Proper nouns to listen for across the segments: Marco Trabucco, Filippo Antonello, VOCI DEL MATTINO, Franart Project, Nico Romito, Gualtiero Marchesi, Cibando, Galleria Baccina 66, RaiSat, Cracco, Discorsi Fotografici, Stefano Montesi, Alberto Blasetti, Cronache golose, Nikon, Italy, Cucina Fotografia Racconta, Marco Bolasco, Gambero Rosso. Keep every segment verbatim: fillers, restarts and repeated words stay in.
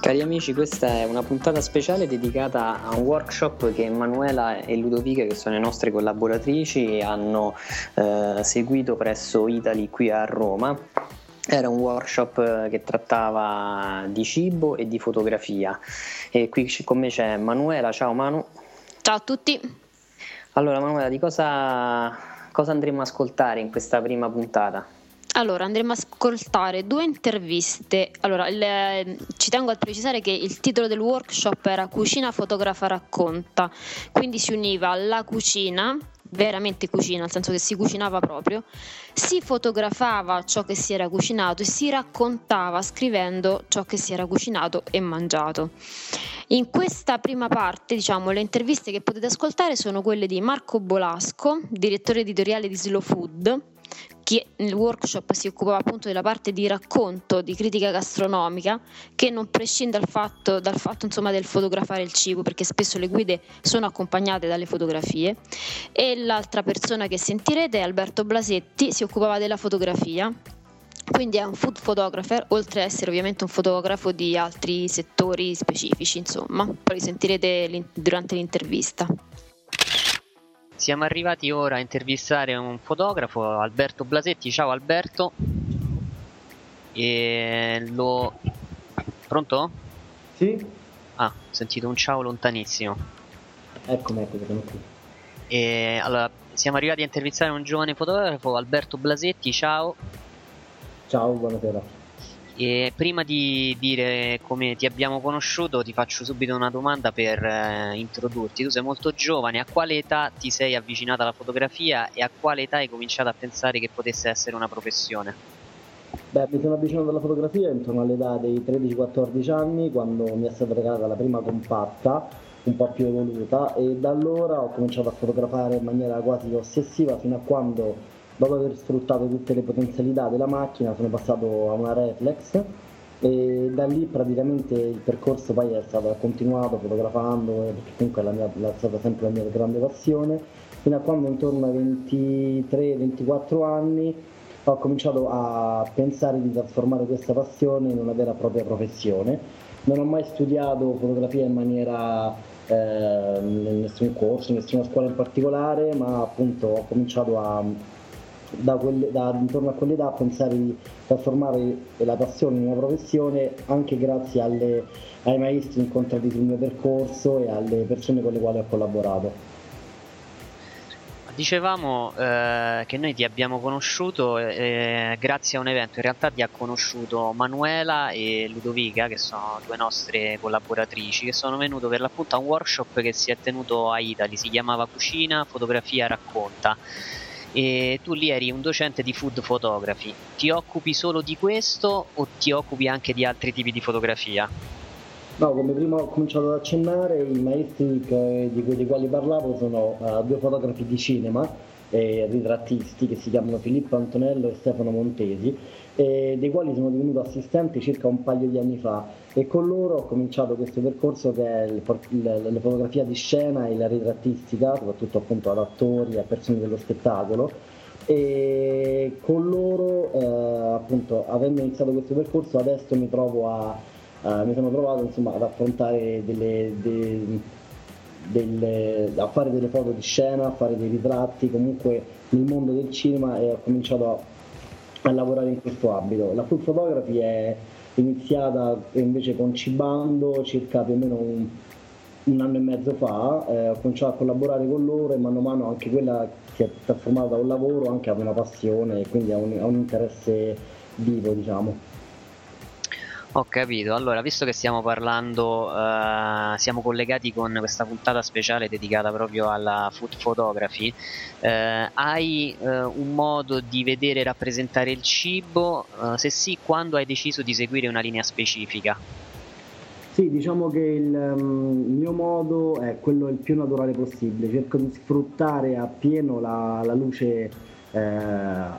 Cari amici, questa è una puntata speciale dedicata a un workshop che Emanuela e Ludovica, che sono le nostre collaboratrici, hanno eh, seguito presso Italy qui a Roma. Era un workshop che trattava di cibo e di fotografia. E qui con me c'è Emanuela. Ciao Manu. Ciao a tutti. Allora Emanuela, di cosa, cosa andremo a ascoltare in questa prima puntata? Allora, andremo a ascoltare due interviste. Allora, il, eh, ci tengo a precisare che il titolo del workshop era Cucina Fotografa Racconta, quindi si univa la cucina, veramente cucina, nel senso che si cucinava proprio, si fotografava ciò che si era cucinato e si raccontava scrivendo ciò che si era cucinato e mangiato. In questa prima parte, diciamo, le interviste che potete ascoltare sono quelle di Marco Bolasco, direttore editoriale di Slow Food, che nel workshop si occupava appunto della parte di racconto, di critica gastronomica, che non prescinde dal fatto, dal fatto insomma del fotografare il cibo, perché spesso le guide sono accompagnate dalle fotografie. E l'altra persona che sentirete è Alberto Blasetti, si occupava della fotografia, quindi è un food photographer, oltre ad essere ovviamente un fotografo di altri settori specifici, insomma, poi li sentirete durante l'intervista. Siamo arrivati ora a intervistare un fotografo, Alberto Blasetti. Ciao Alberto. E lo... Pronto? Sì. Ah, ho sentito un ciao lontanissimo. Eccomi, eccomi, sono qui. E allora, siamo arrivati a intervistare un giovane fotografo, Alberto Blasetti. Ciao. Ciao, buonasera. E prima di dire come ti abbiamo conosciuto, ti faccio subito una domanda per eh, introdurti. Tu sei molto giovane, a quale età ti sei avvicinata alla fotografia e a quale età hai cominciato a pensare che potesse essere una professione? Beh, mi sono avvicinato alla fotografia intorno all'età dei tredici quattordici anni, quando mi è stata regalata la prima compatta, un po' più evoluta, e da allora ho cominciato a fotografare in maniera quasi ossessiva, fino a quando, dopo aver sfruttato tutte le potenzialità della macchina, sono passato a una reflex e da lì praticamente il percorso poi è stato continuato fotografando, perché comunque è, la mia, è stata sempre la mia grande passione, fino a quando intorno ai ventitré ventiquattro anni ho cominciato a pensare di trasformare questa passione in una vera e propria professione. Non ho mai studiato fotografia in maniera, eh, in nessun corso, in nessuna scuola in particolare, ma appunto ho cominciato a... Da, quelle, da intorno a quell'età pensare di trasformare la passione in una professione, anche grazie alle, ai maestri incontrati sul mio percorso e alle persone con le quali ho collaborato. Dicevamo eh, che noi ti abbiamo conosciuto eh, grazie a un evento. In realtà ti ha conosciuto Manuela e Ludovica, che sono due nostre collaboratrici, che sono venute per l'appunto a un workshop che si è tenuto a Italy, si chiamava Cucina Fotografia Racconta. E tu lì eri un docente di food photography. Ti occupi solo di questo o ti occupi anche di altri tipi di fotografia? No, come prima ho cominciato ad accennare, i maestri che, di, cui, di quali parlavo sono uh, due fotografi di cinema e ritrattisti che si chiamano Filippo Antonello e Stefano Montesi, e dei quali sono divenuto assistente circa un paio di anni fa, e con loro ho cominciato questo percorso che è il, il, la fotografia di scena e la ritrattistica, soprattutto appunto ad attori, a persone dello spettacolo, e con loro eh, appunto avendo iniziato questo percorso adesso mi trovo a Uh, mi sono trovato insomma ad affrontare delle, de, delle, a fare delle foto di scena, a fare dei ritratti comunque nel mondo del cinema, e ho cominciato a, a lavorare in questo ambito. La food photography è iniziata invece con Cibando circa più o meno un, un anno e mezzo fa, eh, ho cominciato a collaborare con loro e mano a mano anche quella si è trasformata da un lavoro anche ad una passione e quindi a un, a un interesse vivo, diciamo. Ho capito. Allora, visto che stiamo parlando, eh, siamo collegati con questa puntata speciale dedicata proprio alla food photography, eh, hai eh, un modo di vedere e rappresentare il cibo? Eh, se sì, quando hai deciso di seguire una linea specifica? Sì, diciamo che il, um, il mio modo è quello il più naturale possibile, cerco di sfruttare appieno la, la luce Eh,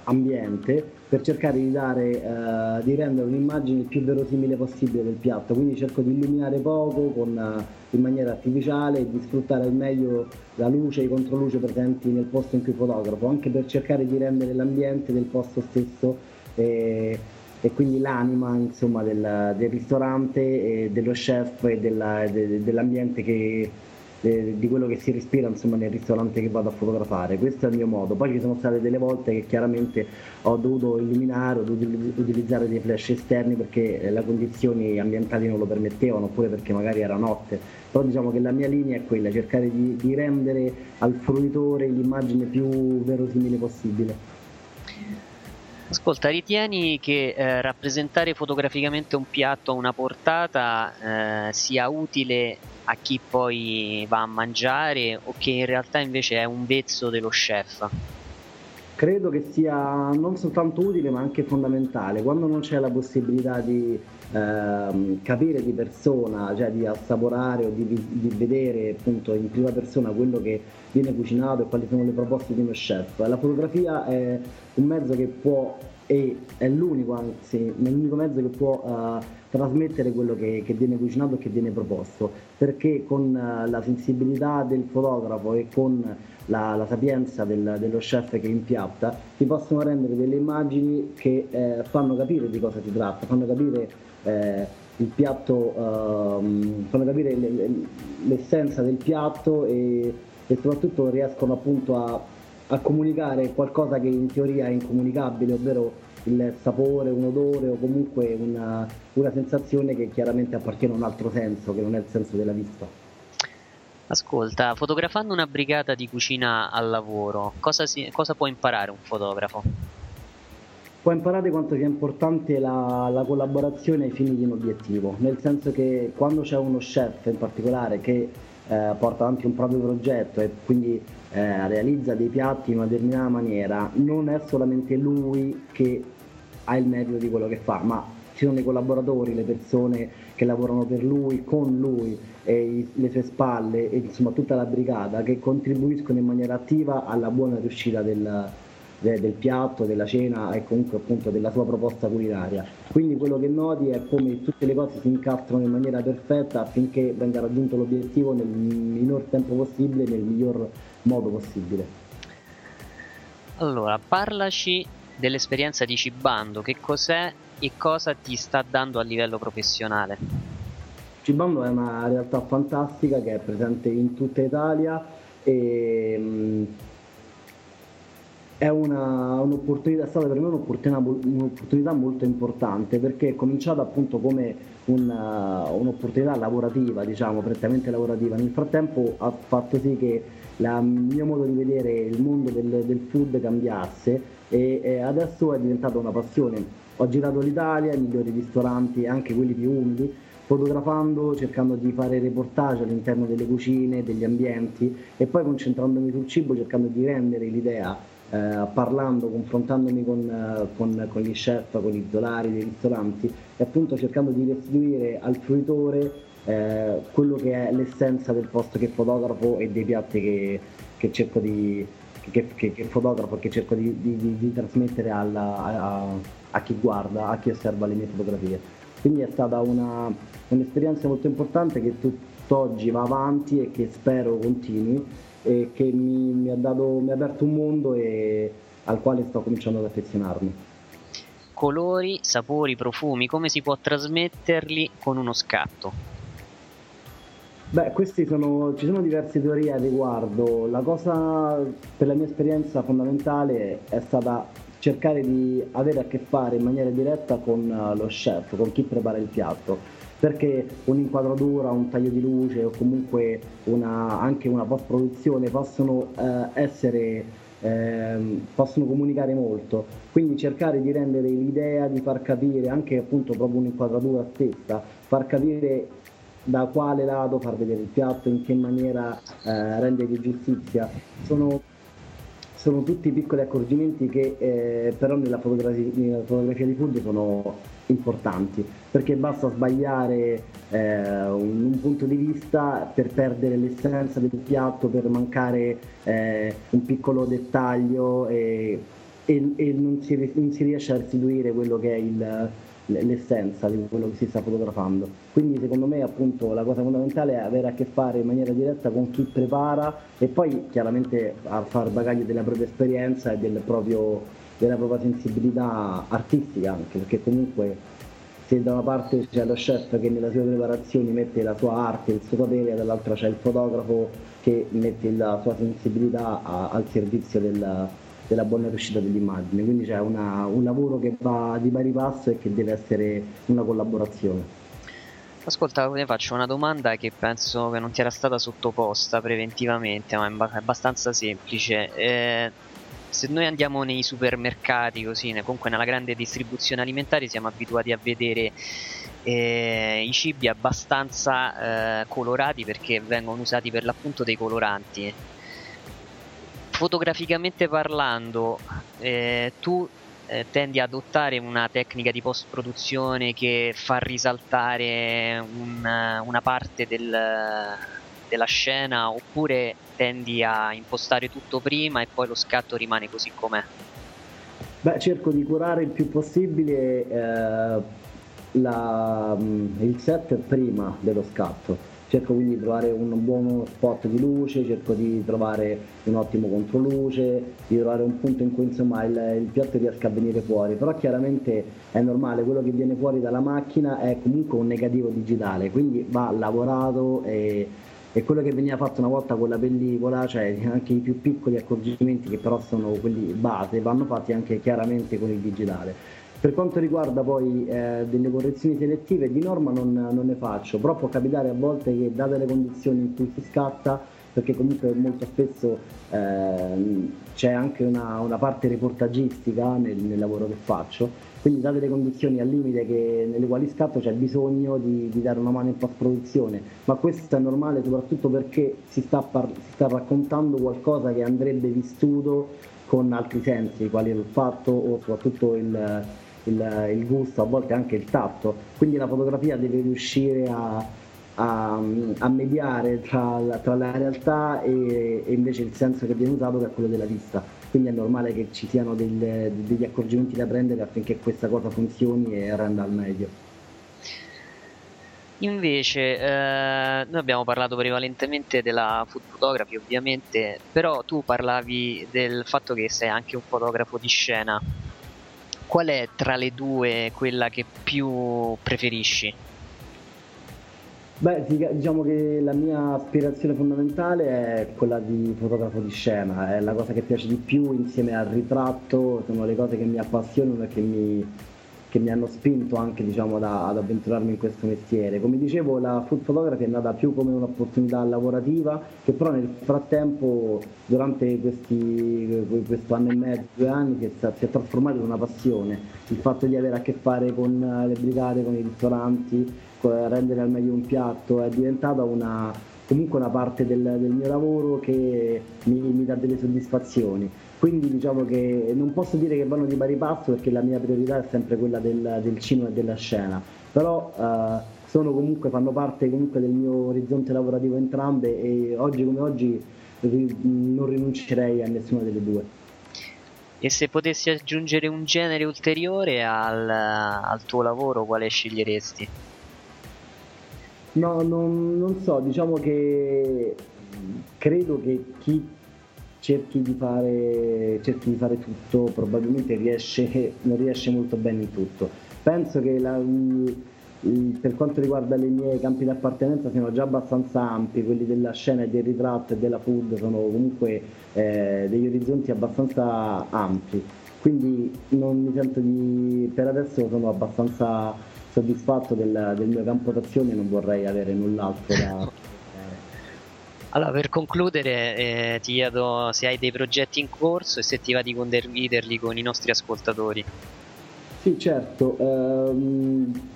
ambiente per cercare di dare eh, di rendere un'immagine il più verosimile possibile del piatto, quindi cerco di illuminare poco con, in maniera artificiale e di sfruttare al meglio la luce e i controluce presenti nel posto in cui fotografo, anche per cercare di rendere l'ambiente del posto stesso e, e quindi l'anima, insomma, del, del ristorante e dello chef e della, de, dell'ambiente che di quello che si respira, insomma, nel ristorante che vado a fotografare. Questo è il mio modo. Poi ci sono state delle volte che chiaramente ho dovuto illuminare, ho dovuto utilizzare dei flash esterni perché le condizioni ambientali non lo permettevano, oppure perché magari era notte, però diciamo che la mia linea è quella, cercare di, di rendere al fruitore l'immagine più verosimile possibile. Ascolta, ritieni che eh, rappresentare fotograficamente un piatto o una portata eh, sia utile a chi poi va a mangiare, o che in realtà invece è un vezzo dello chef? Credo che sia non soltanto utile ma anche fondamentale. Quando non c'è la possibilità di eh, capire di persona, cioè di assaporare o di, di vedere appunto in prima persona quello che viene cucinato e quali sono le proposte di uno chef, la fotografia è un mezzo che può, e è l'unico, anzi, è l'unico mezzo che può uh, trasmettere quello che, che viene cucinato e che viene proposto, perché con uh, la sensibilità del fotografo e con la, la sapienza del, dello chef che impiatta, si possono rendere delle immagini che eh, fanno capire di cosa si tratta, fanno capire eh, il piatto, uh, fanno capire le, le, l'essenza del piatto e, e soprattutto riescono appunto a a comunicare qualcosa che in teoria è incomunicabile, ovvero il sapore, un odore o comunque una, una sensazione che chiaramente appartiene a un altro senso, che non è il senso della vista. Ascolta, fotografando una brigata di cucina al lavoro, cosa, si, cosa può imparare un fotografo? Può imparare quanto sia importante la, la collaborazione ai fini di un obiettivo, nel senso che quando c'è uno chef in particolare che eh, porta avanti un proprio progetto e quindi Eh, realizza dei piatti in una determinata maniera, non è solamente lui che ha il merito di quello che fa, ma ci sono i collaboratori, le persone che lavorano per lui, con lui, e i, le sue spalle e insomma tutta la brigata che contribuiscono in maniera attiva alla buona riuscita del, de, del piatto, della cena e comunque appunto della sua proposta culinaria. Quindi quello che noti è come tutte le cose si incastrano in maniera perfetta affinché venga raggiunto l'obiettivo nel minor tempo possibile, nel miglior modo possibile. Allora, parlaci dell'esperienza di Cibando, che cos'è e cosa ti sta dando a livello professionale? Cibando è una realtà fantastica che è presente in tutta Italia e è una, un'opportunità, è stata per me un'opportunità, un'opportunità molto importante, perché è cominciata appunto come una, un'opportunità lavorativa, diciamo, prettamente lavorativa. Nel frattempo ha fatto sì che il mio modo di vedere il mondo del, del food cambiasse e, e adesso è diventata una passione. Ho girato l'Italia, i migliori ristoranti, anche quelli più umili, fotografando, cercando di fare reportage all'interno delle cucine, degli ambienti, e poi concentrandomi sul cibo, cercando di rendere l'idea, eh, parlando, confrontandomi con, con, con gli chef, con gli titolari dei ristoranti e appunto cercando di restituire al fruitore Eh, quello che è l'essenza del posto che fotografo e dei piatti che, che cerco di che, che, che fotografo e che cerco di, di, di trasmettere alla, a, a chi guarda, a chi osserva le mie fotografie. Quindi è stata una, un'esperienza molto importante che tutt'oggi va avanti e che spero continui e che mi, mi, ha, dato, mi ha aperto un mondo e al quale sto cominciando ad affezionarmi. Colori, sapori, profumi, come si può trasmetterli con uno scatto? Beh, questi sono, ci sono diverse teorie al riguardo. La cosa, per la mia esperienza, fondamentale è stata cercare di avere a che fare in maniera diretta con lo chef, con chi prepara il piatto, perché un'inquadratura, un taglio di luce o comunque una, anche una post-produzione possono eh, essere eh, possono comunicare molto, quindi cercare di rendere l'idea, di far capire anche appunto proprio un'inquadratura stessa, far capire da quale lato far vedere il piatto, in che maniera eh, rendere giustizia, sono sono tutti piccoli accorgimenti che eh, però nella fotografia, nella fotografia di food sono importanti, perché basta sbagliare eh, un, un punto di vista per perdere l'essenza del piatto, per mancare eh, un piccolo dettaglio e, e, e non, si, non si riesce a restituire quello che è il, l'essenza di quello che si sta fotografando. Quindi secondo me appunto la cosa fondamentale è avere a che fare in maniera diretta con chi prepara e poi chiaramente a far bagaglio della propria esperienza e del proprio, della propria sensibilità artistica anche, perché comunque se da una parte c'è lo chef che nella sua preparazione mette la sua arte, il suo potere, dall'altra c'è il fotografo che mette la sua sensibilità a, al servizio del della buona riuscita dell'immagine, quindi c'è una, un lavoro che va di pari passo e che deve essere una collaborazione. Ascolta, ne faccio una domanda che penso che non ti era stata sottoposta preventivamente, ma è abbastanza semplice. Eh, se noi andiamo nei supermercati, così, comunque nella grande distribuzione alimentare, siamo abituati a vedere eh, i cibi abbastanza eh, colorati, perché vengono usati per l'appunto dei coloranti. Fotograficamente parlando, eh, tu eh, tendi ad adottare una tecnica di post-produzione che fa risaltare un, una parte del, della scena, oppure tendi a impostare tutto prima e poi lo scatto rimane così com'è? Beh, cerco di curare il più possibile eh, la, il set prima dello scatto. Cerco quindi di trovare un buono spot di luce, cerco di trovare un ottimo controluce, di trovare un punto in cui insomma il, il piatto riesca a venire fuori, però chiaramente è normale, quello che viene fuori dalla macchina è comunque un negativo digitale, quindi va lavorato e, e quello che veniva fatto una volta con la pellicola, cioè anche i più piccoli accorgimenti che però sono quelli base, vanno fatti anche chiaramente con il digitale. Per quanto riguarda poi eh, delle correzioni selettive, di norma non, non ne faccio, però può capitare a volte che, date le condizioni in cui si scatta, perché comunque molto spesso eh, c'è anche una, una parte reportagistica nel, nel lavoro che faccio, quindi date le condizioni al limite che, nelle quali scatto, c'è bisogno di, di dare una mano in post-produzione, ma questo è normale soprattutto perché si sta, par- si sta raccontando qualcosa che andrebbe vissuto con altri sensi, quali l'olfatto o soprattutto il... Il, il gusto, a volte anche il tatto, quindi la fotografia deve riuscire a, a, a mediare tra, tra la realtà e, e invece il senso che viene usato, che è quello della vista, quindi è normale che ci siano del, degli accorgimenti da prendere affinché questa cosa funzioni e renda al meglio. Invece eh, noi abbiamo parlato prevalentemente della food photography ovviamente, però tu parlavi del fatto che sei anche un fotografo di scena. Qual è tra le due quella che più preferisci? Beh, diciamo che la mia aspirazione fondamentale è quella di fotografo di scena, è la cosa che piace di più insieme al ritratto, sono le cose che mi appassionano e che mi, che mi hanno spinto anche diciamo, da, ad avventurarmi in questo mestiere. Come dicevo, la food photography è nata più come un'opportunità lavorativa, che però nel frattempo, durante questi, questo anno e mezzo, due anni, si è, si è trasformata in una passione. Il fatto di avere a che fare con le brigate, con i ristoranti, rendere al meglio un piatto, è diventata una, comunque una parte del, del mio lavoro che mi, mi dà delle soddisfazioni. Quindi diciamo che non posso dire che vanno di pari passo, perché la mia priorità è sempre quella del, del cinema e della scena, però eh, sono comunque, fanno parte comunque del mio orizzonte lavorativo entrambe e oggi come oggi ri- non rinuncerei a nessuna delle due. E se potessi aggiungere un genere ulteriore al, al tuo lavoro, quale sceglieresti? No, non, non so, diciamo che credo che chi cerchi di fare cerchi di fare tutto probabilmente riesce non riesce molto bene in tutto. Penso che la, per quanto riguarda le mie campi d'appartenenza siano già abbastanza ampi, quelli della scena e del ritratto e della food sono comunque eh, degli orizzonti abbastanza ampi, quindi non mi sento di per adesso sono abbastanza soddisfatto del, del mio campo d'azione, non vorrei avere null'altro da... Allora, per concludere, eh, ti chiedo se hai dei progetti in corso e se ti va di condividerli con i nostri ascoltatori. Sì, certo. Ehm,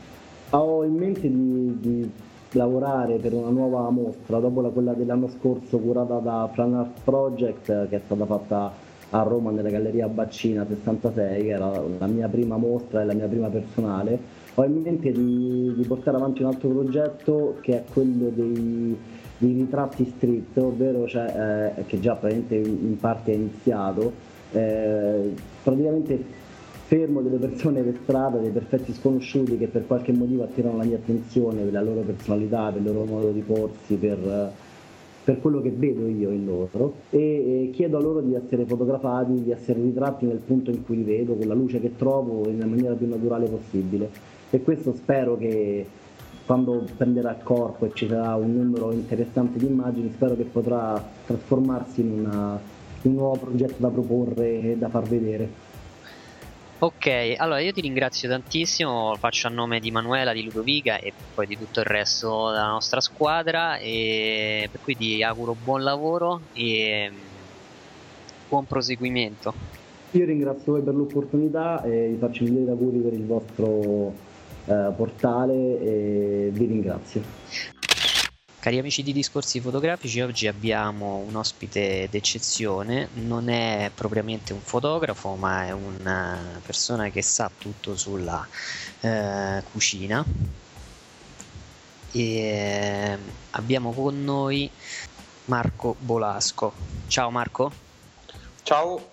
ho in mente di, di lavorare per una nuova mostra, dopo la, quella dell'anno scorso curata da Franart Project, che è stata fatta a Roma nella Galleria Baccina sessantasei, che era la mia prima mostra e la mia prima personale. Ho in mente di, di portare avanti un altro progetto, che è quello dei... di ritratti street, ovvero cioè, eh, che già praticamente in parte è iniziato, eh, praticamente fermo delle persone per strada, dei perfetti sconosciuti che per qualche motivo attirano la mia attenzione per la loro personalità, per il loro modo di porsi, per, per quello che vedo io in loro, e, e chiedo a loro di essere fotografati, di essere ritratti nel punto in cui li vedo, con la luce che trovo, nella maniera più naturale possibile. E questo spero che quando prenderà il corpo e ci sarà un numero interessante di immagini, spero che potrà trasformarsi in una, un nuovo progetto da proporre e da far vedere. Ok, allora io ti ringrazio tantissimo, lo faccio a nome di Manuela, di Ludovica e poi di tutto il resto della nostra squadra, e per cui ti auguro buon lavoro e buon proseguimento. Io ringrazio voi per l'opportunità e vi faccio mille auguri per il vostro Uh, portale, e vi ringrazio. Cari amici di Discorsi Fotografici, oggi abbiamo un ospite d'eccezione, non è propriamente un fotografo, ma è una persona che sa tutto sulla uh, cucina, e abbiamo con noi Marco Bolasco. Ciao Marco. Ciao.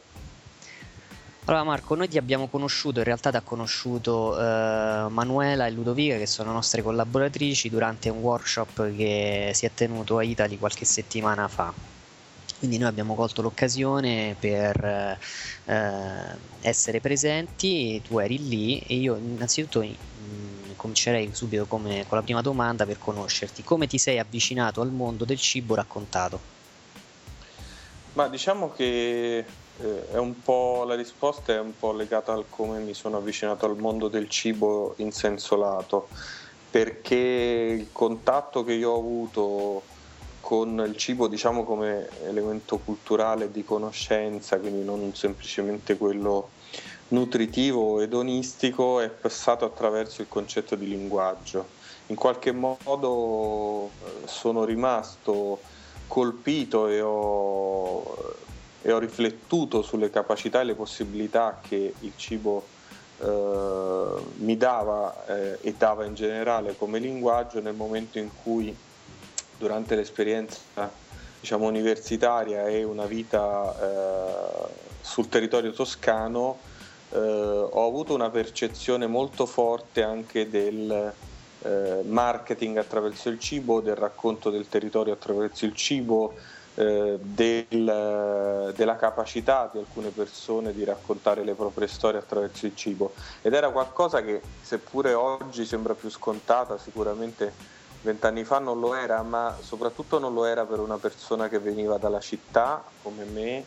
Allora Marco, noi ti abbiamo conosciuto, in realtà ti ha conosciuto eh, Manuela e Ludovica, che sono nostre collaboratrici, durante un workshop che si è tenuto a Italy qualche settimana fa. Quindi noi abbiamo colto l'occasione per eh, essere presenti, tu eri lì, e io innanzitutto mh, comincerei subito come, con la prima domanda per conoscerti. Come ti sei avvicinato al mondo del cibo raccontato? Ma diciamo che... è un po', la risposta è un po' legata al come mi sono avvicinato al mondo del cibo in senso lato, perché il contatto che io ho avuto con il cibo, diciamo come elemento culturale di conoscenza, quindi non semplicemente quello nutritivo ed edonistico, è passato attraverso il concetto di linguaggio. In qualche modo sono rimasto colpito e ho... e ho riflettuto sulle capacità e le possibilità che il cibo eh, mi dava eh, e dava in generale come linguaggio, nel momento in cui, durante l'esperienza diciamo universitaria e una vita eh, sul territorio toscano, eh, ho avuto una percezione molto forte anche del eh, marketing attraverso il cibo, del racconto del territorio attraverso il cibo, Del, della capacità di alcune persone di raccontare le proprie storie attraverso il cibo, ed era qualcosa che, seppure oggi sembra più scontata, sicuramente vent'anni fa non lo era, ma soprattutto non lo era per una persona che veniva dalla città come me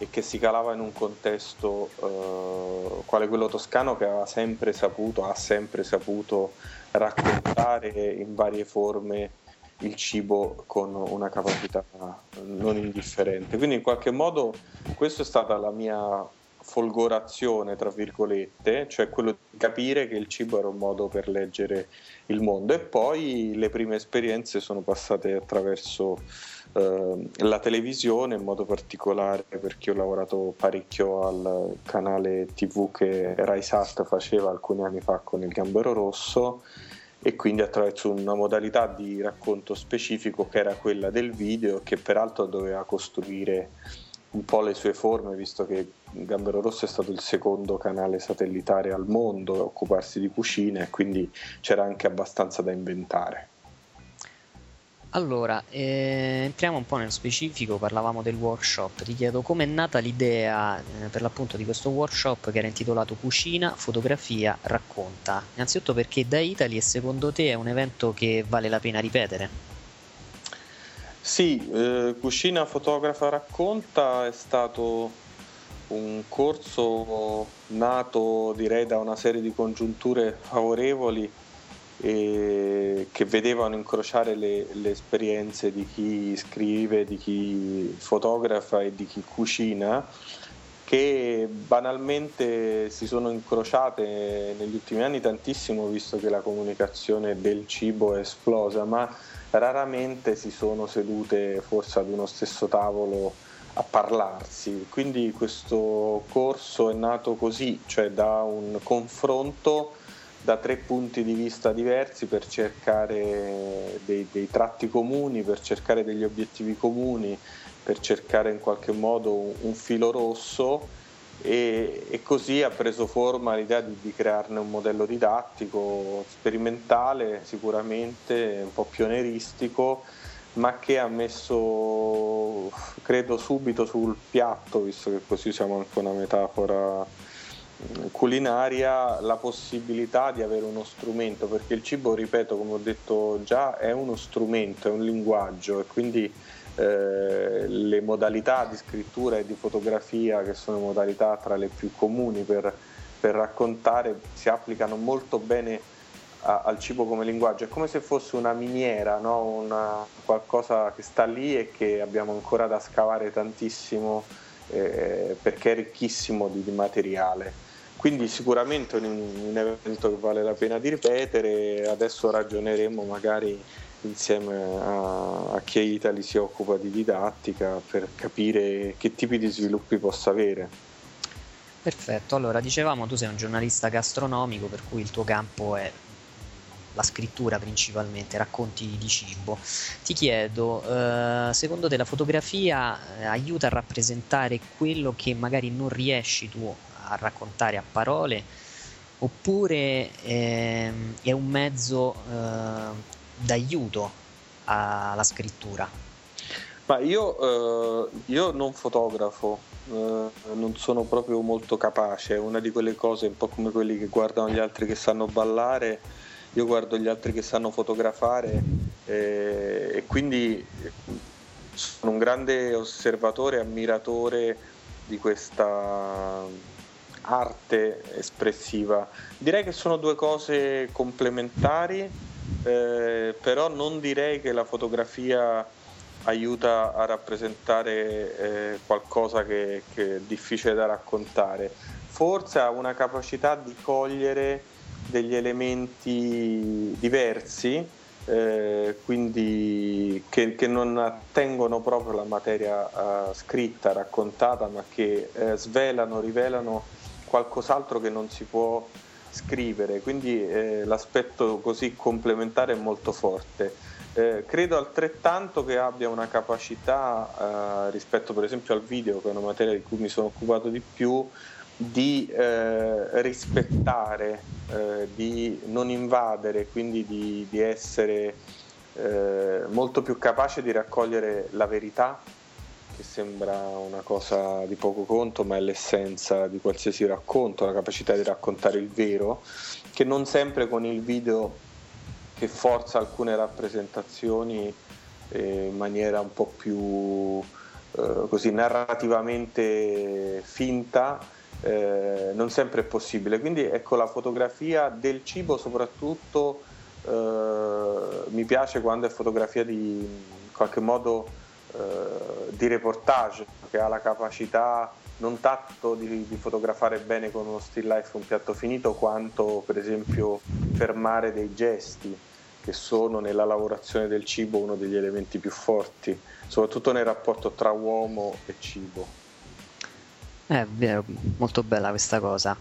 e che si calava in un contesto eh, quale quello toscano, che aveva sempre saputo, ha sempre saputo raccontare in varie forme il cibo con una capacità non indifferente. Quindi in qualche modo questa è stata la mia folgorazione, tra virgolette, cioè quello di capire che il cibo era un modo per leggere il mondo. E poi le prime esperienze sono passate attraverso eh, la televisione, in modo particolare perché ho lavorato parecchio al canale tivù che RaiSat faceva alcuni anni fa con il Gambero Rosso, e quindi attraverso una modalità di racconto specifico che era quella del video, che peraltro doveva costruire un po' le sue forme, visto che Gambero Rosso è stato il secondo canale satellitare al mondo a occuparsi di cucina, e quindi c'era anche abbastanza da inventare. Allora, eh, entriamo un po' nello specifico, parlavamo del workshop. Ti chiedo come è nata l'idea eh, per l'appunto di questo workshop che era intitolato Cucina, Fotografia, Racconta. Innanzitutto perché da Italy, e secondo te è un evento che vale la pena ripetere? Sì, eh, Cucina, Fotografa, Racconta è stato un corso nato direi da una serie di congiunture favorevoli e che vedevano incrociare le, le esperienze di chi scrive, di chi fotografa e di chi cucina, che banalmente si sono incrociate negli ultimi anni tantissimo, visto che la comunicazione del cibo è esplosa, ma raramente si sono sedute forse ad uno stesso tavolo a parlarsi. Quindi questo corso è nato così, cioè da un confronto da tre punti di vista diversi per cercare dei, dei tratti comuni, per cercare degli obiettivi comuni, per cercare in qualche modo un filo rosso, e, e così ha preso forma l'idea di, di crearne un modello didattico sperimentale, sicuramente un po' pionieristico, ma che ha messo, credo, subito sul piatto, visto che così siamo anche una metafora culinaria, la possibilità di avere uno strumento, perché il cibo, ripeto, come ho detto già, è uno strumento, è un linguaggio, e quindi Eh, le modalità di scrittura e di fotografia, che sono modalità tra le più comuni per, per raccontare, si applicano molto bene a, al cibo come linguaggio. È come se fosse una miniera, no? Una, qualcosa che sta lì e che abbiamo ancora da scavare tantissimo, eh, perché è ricchissimo di, di materiale. Quindi sicuramente un, un evento che vale la pena di ripetere. Adesso ragioneremo magari insieme a, a chi Italy si occupa di didattica per capire che tipi di sviluppi possa avere. Perfetto, allora dicevamo, tu sei un giornalista gastronomico, per cui il tuo campo è la scrittura principalmente, racconti di cibo. Ti chiedo, eh, secondo te la fotografia aiuta a rappresentare quello che magari non riesci tu a raccontare a parole, oppure eh, è un mezzo eh, d'aiuto alla scrittura? Ma io, eh, io non fotografo, eh, non sono proprio molto capace, è una di quelle cose un po' come quelli che guardano gli altri che sanno ballare, io guardo gli altri che sanno fotografare, eh, e quindi sono un grande osservatore, ammiratore di questa arte espressiva. Direi che sono due cose complementari. Eh, però non direi che la fotografia aiuta a rappresentare eh, qualcosa che, che è difficile da raccontare. Forse ha una capacità di cogliere degli elementi diversi, eh, quindi che, che non attengono proprio la materia eh, scritta, raccontata, ma che eh, svelano, rivelano qualcos'altro che non si può scrivere, quindi eh, l'aspetto così complementare è molto forte. Eh, credo altrettanto che abbia una capacità, eh, rispetto per esempio al video, che è una materia di cui mi sono occupato di più, di eh, rispettare, eh, di non invadere, quindi di, di essere eh, molto più capace di raccogliere la verità, che sembra una cosa di poco conto, ma è l'essenza di qualsiasi racconto, la capacità di raccontare il vero, che non sempre con il video, che forza alcune rappresentazioni eh, in maniera un po' più eh, così narrativamente finta, eh, non sempre è possibile. Quindi ecco, la fotografia del cibo soprattutto eh, mi piace quando è fotografia di, in qualche modo, di reportage, che ha la capacità non tanto di, di fotografare bene con uno still life un piatto finito, quanto per esempio fermare dei gesti, che sono nella lavorazione del cibo uno degli elementi più forti, soprattutto nel rapporto tra uomo e cibo. È vero, molto bella questa cosa.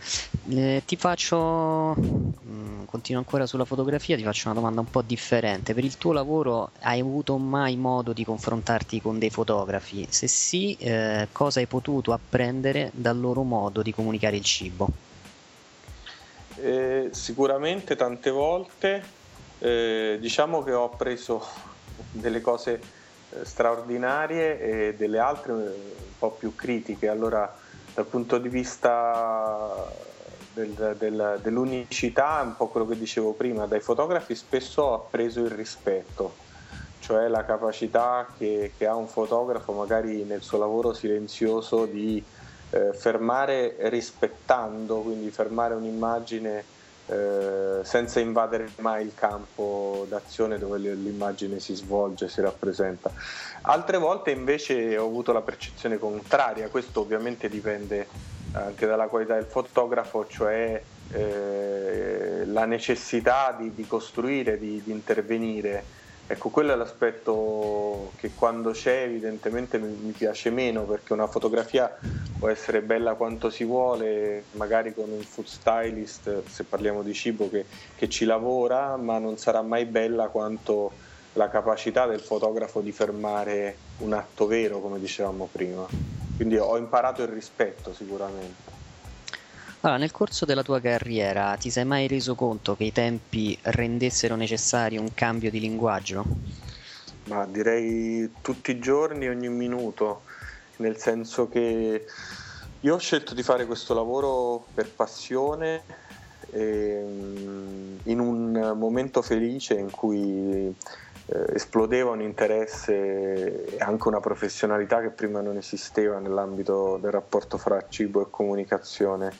Eh, ti faccio, mh, continuo ancora sulla fotografia, ti faccio una domanda un po' differente. Per il tuo lavoro hai avuto mai modo di confrontarti con dei fotografi? Se sì, eh, cosa hai potuto apprendere dal loro modo di comunicare il cibo? Eh, sicuramente tante volte, eh, diciamo che ho appreso delle cose straordinarie e delle altre un po' più critiche. Allora, dal punto di vista del, del, dell'unicità, un po' quello che dicevo prima, dai fotografi spesso ho appreso il rispetto, cioè la capacità che, che ha un fotografo magari nel suo lavoro silenzioso di eh, fermare rispettando, quindi fermare un'immagine eh, senza invadere mai il campo d'azione dove l'immagine si svolge, si rappresenta. Altre volte invece ho avuto la percezione contraria, questo ovviamente dipende anche dalla qualità del fotografo, cioè eh, la necessità di, di costruire, di, di intervenire. Ecco, quello è l'aspetto che quando c'è evidentemente mi piace meno, perché una fotografia può essere bella quanto si vuole, magari con un food stylist, se parliamo di cibo, che, che ci lavora, ma non sarà mai bella quanto la capacità del fotografo di fermare un atto vero, come dicevamo prima. Quindi ho imparato il rispetto sicuramente. Allora, nel corso della tua carriera ti sei mai reso conto che i tempi rendessero necessario un cambio di linguaggio? Ma direi tutti i giorni, ogni minuto, nel senso che io ho scelto di fare questo lavoro per passione, e in un momento felice in cui esplodeva un interesse e anche una professionalità che prima non esisteva nell'ambito del rapporto fra cibo e comunicazione.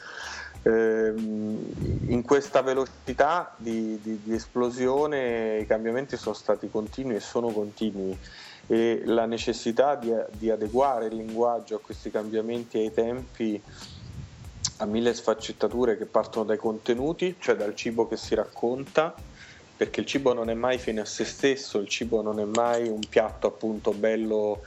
In questa velocità di, di, di esplosione i cambiamenti sono stati continui e sono continui, e la necessità di, di adeguare il linguaggio a questi cambiamenti e ai tempi ha mille sfaccettature che partono dai contenuti, cioè dal cibo che si racconta, perché il cibo non è mai fine a se stesso, il cibo non è mai un piatto appunto bello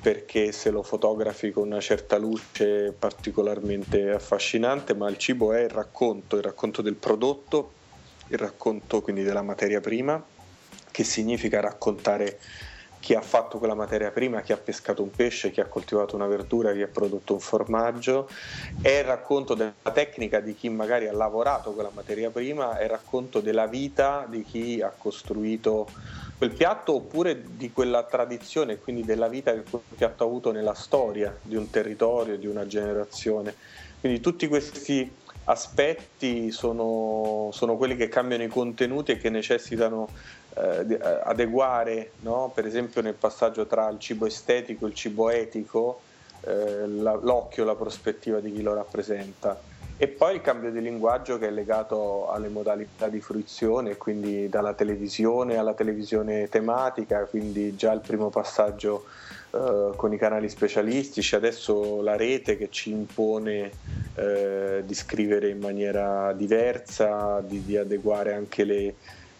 perché se lo fotografi con una certa luce particolarmente affascinante, ma il cibo è il racconto, il racconto del prodotto, il racconto quindi della materia prima, che significa raccontare chi ha fatto quella materia prima, chi ha pescato un pesce, chi ha coltivato una verdura, chi ha prodotto un formaggio, è il racconto della tecnica di chi magari ha lavorato quella materia prima, è il racconto della vita di chi ha costruito quel piatto oppure di quella tradizione, quindi della vita che quel piatto ha avuto nella storia di un territorio, di una generazione. Quindi tutti questi aspetti sono, sono quelli che cambiano i contenuti e che necessitano adeguare, no? Per esempio nel passaggio tra il cibo estetico e il cibo etico, eh, la, l'occhio, la prospettiva di chi lo rappresenta, e poi il cambio di linguaggio che è legato alle modalità di fruizione, quindi dalla televisione alla televisione tematica, quindi già il primo passaggio eh, con i canali specialistici, adesso la rete che ci impone eh, di scrivere in maniera diversa, di, di adeguare anche le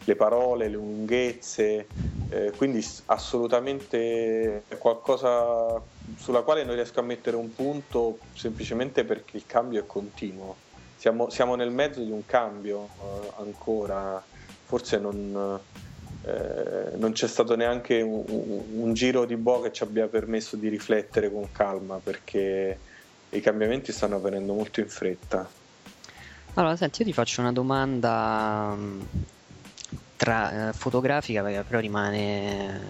le parole, le lunghezze, eh, quindi assolutamente è qualcosa sulla quale non riesco a mettere un punto, semplicemente perché il cambio è continuo. Siamo, siamo nel mezzo di un cambio eh, ancora, forse non, eh, non c'è stato neanche un, un, un giro di boa che ci abbia permesso di riflettere con calma, perché i cambiamenti stanno avvenendo molto in fretta. Allora, senti, io ti faccio una domanda Tra, eh, fotografica, perché però rimane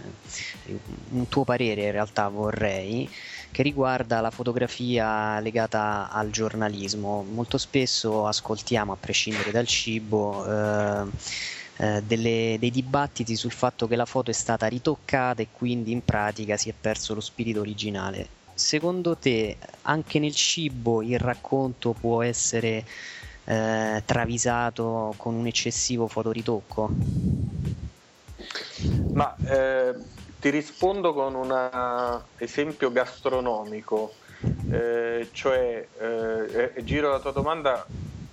un tuo parere, in realtà vorrei, che riguarda la fotografia legata al giornalismo. Molto spesso ascoltiamo, a prescindere dal cibo, eh, eh, delle, dei dibattiti sul fatto che la foto è stata ritoccata e quindi in pratica si è perso lo spirito originale. Secondo te anche nel cibo il racconto può essere Eh, travisato con un eccessivo fotoritocco? Ma eh, ti rispondo con un esempio gastronomico, eh, cioè eh, eh, giro la tua domanda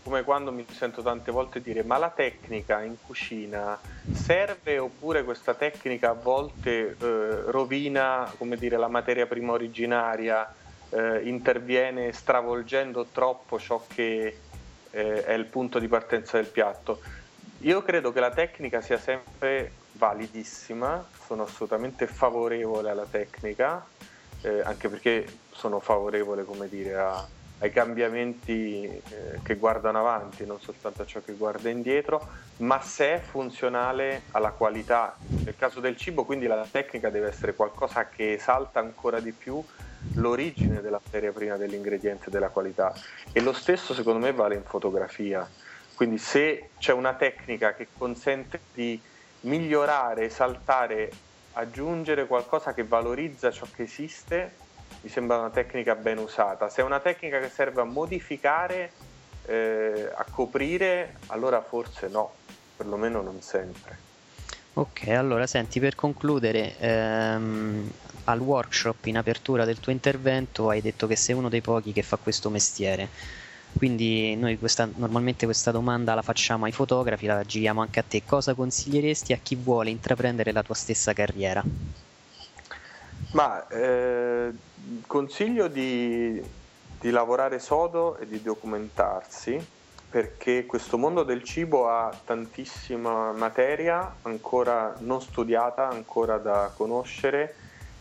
come quando mi sento tante volte dire: ma la tecnica in cucina serve, oppure questa tecnica a volte eh, rovina, come dire, la materia prima originaria, eh, interviene stravolgendo troppo ciò che è il punto di partenza del piatto. Io credo che la tecnica sia sempre validissima, sono assolutamente favorevole alla tecnica, eh, anche perché sono favorevole, come dire, a, ai cambiamenti eh, che guardano avanti, non soltanto a ciò che guarda indietro, ma se è funzionale alla qualità. Nel caso del cibo, quindi, la tecnica deve essere qualcosa che esalta ancora di più l'origine della materia prima, dell'ingrediente, della qualità, e lo stesso secondo me vale in fotografia. Quindi se c'è una tecnica che consente di migliorare, esaltare, aggiungere qualcosa che valorizza ciò che esiste, mi sembra una tecnica ben usata. Se è una tecnica che serve a modificare eh, a coprire, allora forse no, perlomeno non sempre. Ok, allora senti, per concludere, ehm, al workshop in apertura del tuo intervento hai detto che sei uno dei pochi che fa questo mestiere, quindi noi questa, normalmente questa domanda la facciamo ai fotografi, la giriamo anche a te: cosa consiglieresti a chi vuole intraprendere la tua stessa carriera? Ma eh, consiglio di, di lavorare sodo e di documentarsi, perché questo mondo del cibo ha tantissima materia ancora non studiata, ancora da conoscere,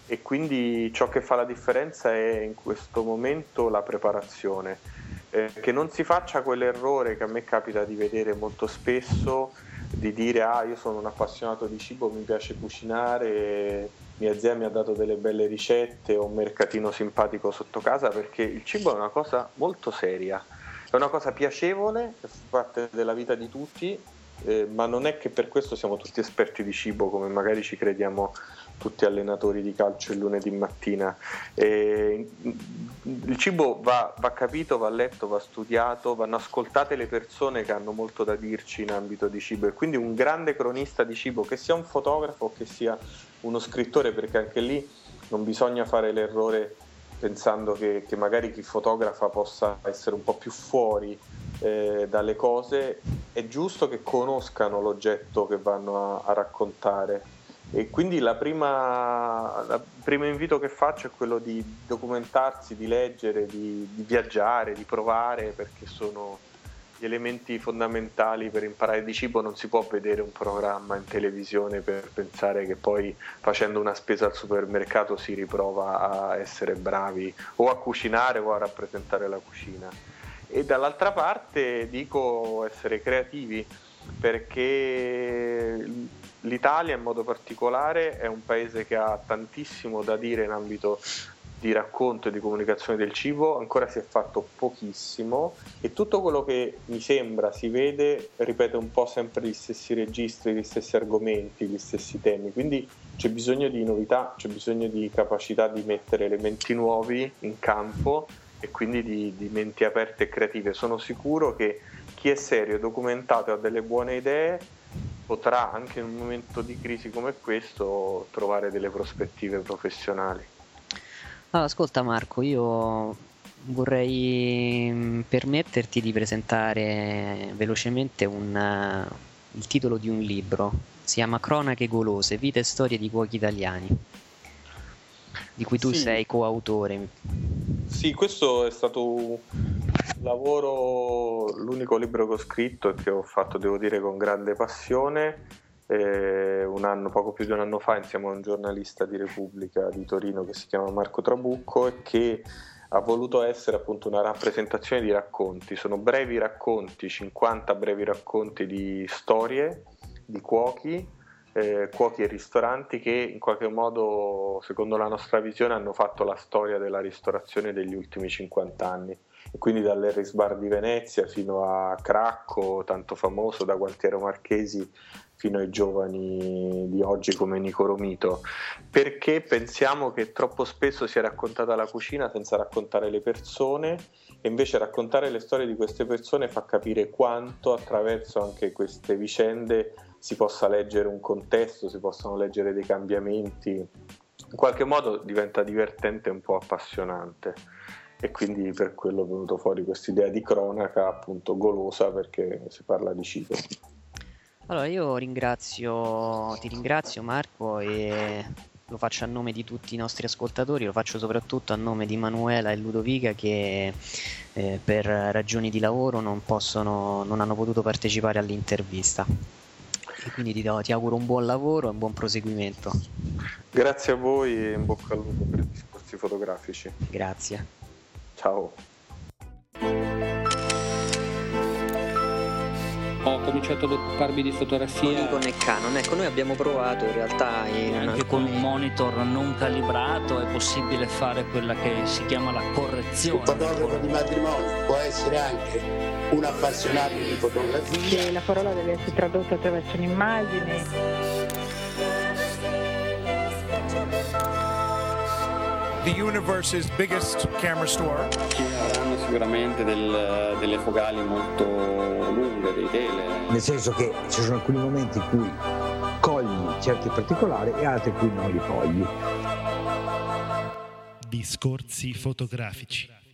e quindi ciò che fa la differenza è in questo momento la preparazione. Eh, che non si faccia quell'errore che a me capita di vedere molto spesso, di dire: ah, io sono un appassionato di cibo, mi piace cucinare, mia zia mi ha dato delle belle ricette, ho un mercatino simpatico sotto casa, perché il cibo è una cosa molto seria. È una cosa piacevole, che fa parte della vita di tutti, eh, ma non è che per questo siamo tutti esperti di cibo, come magari ci crediamo tutti allenatori di calcio il lunedì mattina. Eh, il cibo va, va capito, va letto, va studiato, vanno ascoltate le persone che hanno molto da dirci in ambito di cibo, e quindi un grande cronista di cibo, che sia un fotografo o che sia uno scrittore, perché anche lì non bisogna fare l'errore pensando che, che magari chi fotografa possa essere un po' più fuori eh, dalle cose. È giusto che conoscano l'oggetto che vanno a, a raccontare, e quindi la prima, la primo invito che faccio è quello di documentarsi, di leggere, di, di viaggiare, di provare, perché sono gli elementi fondamentali per imparare di cibo. Non si può vedere un programma in televisione per pensare che poi facendo una spesa al supermercato si riprova a essere bravi o a cucinare o a rappresentare la cucina. E dall'altra parte dico essere creativi, perché l'Italia in modo particolare è un paese che ha tantissimo da dire in ambito di racconto e di comunicazione del cibo. Ancora si è fatto pochissimo, e tutto quello che mi sembra si vede ripete un po' sempre gli stessi registri, gli stessi argomenti, gli stessi temi, quindi c'è bisogno di novità, c'è bisogno di capacità di mettere elementi nuovi in campo, e quindi di, di menti aperte e creative. Sono sicuro che chi è serio, documentato e ha delle buone idee potrà anche in un momento di crisi come questo trovare delle prospettive professionali. Allora, ascolta Marco, io vorrei permetterti di presentare velocemente un, uh, il titolo di un libro. Si chiama Cronache golose, vita e storie di cuochi italiani, di cui tu sì. sei coautore. Sì, questo è stato un lavoro, l'unico libro che ho scritto e che ho fatto, devo dire, con grande passione. Eh, un anno, poco più di un anno fa, insieme a un giornalista di Repubblica di Torino che si chiama Marco Trabucco, e che ha voluto essere appunto una rappresentazione di racconti. Sono brevi racconti, cinquanta brevi racconti di storie di cuochi, eh, cuochi e ristoranti, che in qualche modo, secondo la nostra visione, hanno fatto la storia della ristorazione degli ultimi cinquanta anni. E quindi dall'Harris Bar di Venezia fino a Cracco, tanto famoso, da Gualtiero Marchesi fino ai giovani di oggi come Nico Romito, perché pensiamo che troppo spesso si è raccontata la cucina senza raccontare le persone, e invece raccontare le storie di queste persone fa capire quanto attraverso anche queste vicende si possa leggere un contesto, si possano leggere dei cambiamenti. In qualche modo diventa divertente e un po' appassionante, e quindi per quello è venuto fuori questa idea di cronaca, appunto golosa, perché si parla di cibo. Allora, io ringrazio, ti ringrazio Marco, e lo faccio a nome di tutti i nostri ascoltatori, lo faccio soprattutto a nome di Manuela e Ludovica, che eh, per ragioni di lavoro non possono, non hanno potuto partecipare all'intervista. E quindi ti, do, ti auguro un buon lavoro e un buon proseguimento. Grazie a voi e in bocca al lupo per i discorsi fotografici. Grazie. Ciao. Ho cominciato ad occuparmi di fotografia con Nikon e Canon. Ecco, noi abbiamo provato in realtà in anche alcune... con un monitor non calibrato è possibile fare quella che si chiama la correzione. Un fotografo di matrimonio può essere anche un appassionato di fotografia. La parola deve essere tradotta attraverso un'immagine. the universe's biggest camera store. Ci saranno sicuramente del, delle focali molto lunghe, dei tele. Nel senso che ci sono alcuni momenti in cui cogli certi particolari e altri in cui non li cogli. Discorsi fotografici.